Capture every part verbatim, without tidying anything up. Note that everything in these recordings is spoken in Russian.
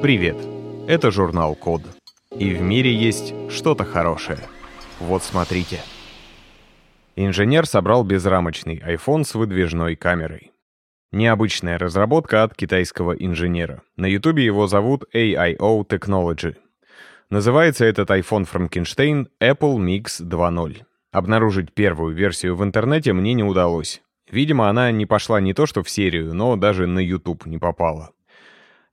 Привет, это журнал Код. И в мире есть что-то хорошее. Вот смотрите. Инженер собрал безрамочный iPhone с выдвижной камерой. Необычная разработка от китайского инженера. На YouTube его зовут эй ай о Technology. Называется этот iPhone Frankenstein Apple Mix два ноль. Обнаружить первую версию в интернете мне не удалось. Видимо, она не пошла не то что в серию, но даже на YouTube не попала.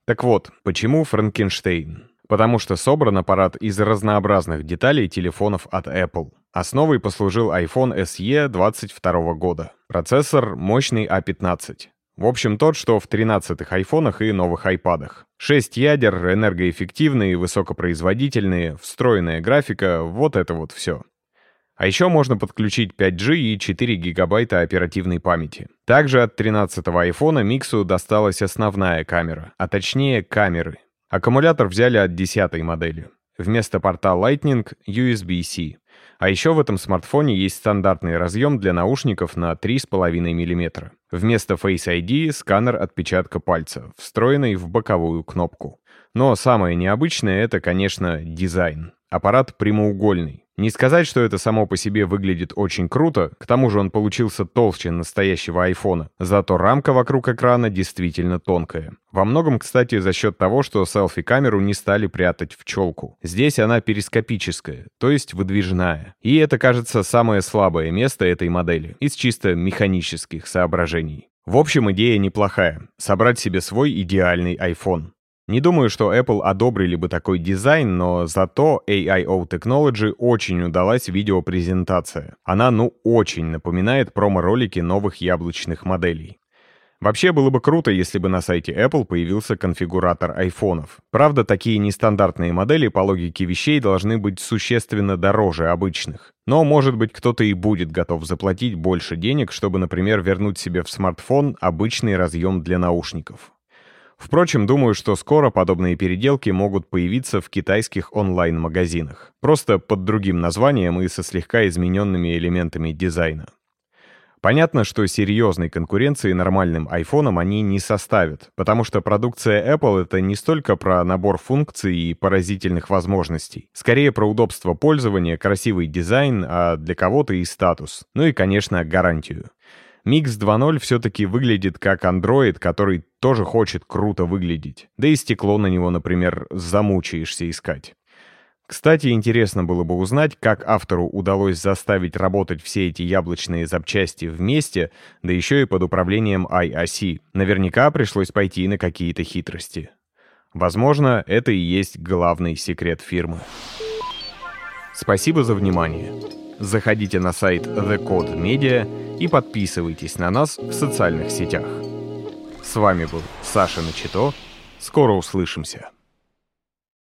Так вот, почему Франкенштейн? Потому что собран аппарат из разнообразных деталей телефонов от Apple. Основой послужил iPhone эс и две тысячи двадцать второго года. Процессор мощный а пятнадцать. В общем, тот, что в тринадцатых айфонах и новых айпадах. шесть ядер, энергоэффективные, высокопроизводительные, встроенная графика, вот это вот все. А еще можно подключить пять джи и четыре гигабайта оперативной памяти. Также от тринадцатого айфона Миксу досталась основная камера, а точнее камеры. Аккумулятор взяли от десятой модели. Вместо порта Lightning — ю эс би-C. А еще в этом смартфоне есть стандартный разъем для наушников на три и пять миллиметра. Вместо Face ай ди — сканер отпечатка пальца, встроенный в боковую кнопку. Но самое необычное — это, конечно, дизайн. Аппарат прямоугольный. Не сказать, что это само по себе выглядит очень круто, к тому же он получился толще настоящего айфона, зато рамка вокруг экрана действительно тонкая. Во многом, кстати, за счет того, что селфи-камеру не стали прятать в челку. Здесь она перископическая, то есть выдвижная. И это, кажется, самое слабое место этой модели, из чисто механических соображений. В общем, идея неплохая — собрать себе свой идеальный iPhone. Не думаю, что Apple одобрили бы такой дизайн, но зато эй ай о Technology очень удалась видеопрезентация. Она ну очень напоминает промо-ролики новых яблочных моделей. Вообще было бы круто, если бы на сайте Apple появился конфигуратор айфонов. Правда, такие нестандартные модели по логике вещей должны быть существенно дороже обычных. Но, может быть, кто-то и будет готов заплатить больше денег, чтобы, например, вернуть себе в смартфон обычный разъем для наушников. Впрочем, думаю, что скоро подобные переделки могут появиться в китайских онлайн-магазинах. Просто под другим названием и со слегка измененными элементами дизайна. Понятно, что серьезной конкуренции нормальным айфонам они не составят, потому что продукция Apple — это не столько про набор функций и поразительных возможностей, скорее про удобство пользования, красивый дизайн, а для кого-то и статус, ну и, конечно, гарантию. Mix два ноль все-таки выглядит как Android, который тоже хочет круто выглядеть. Да и стекло на него, например, замучаешься искать. Кстати, интересно было бы узнать, как автору удалось заставить работать все эти яблочные запчасти вместе, да еще и под управлением ай о си. Наверняка пришлось пойти на какие-то хитрости. Возможно, это и есть главный секрет фирмы. Спасибо за внимание. Заходите на сайт The Code Media и подписывайтесь на нас в социальных сетях. С вами был Саша Начито. Скоро услышимся.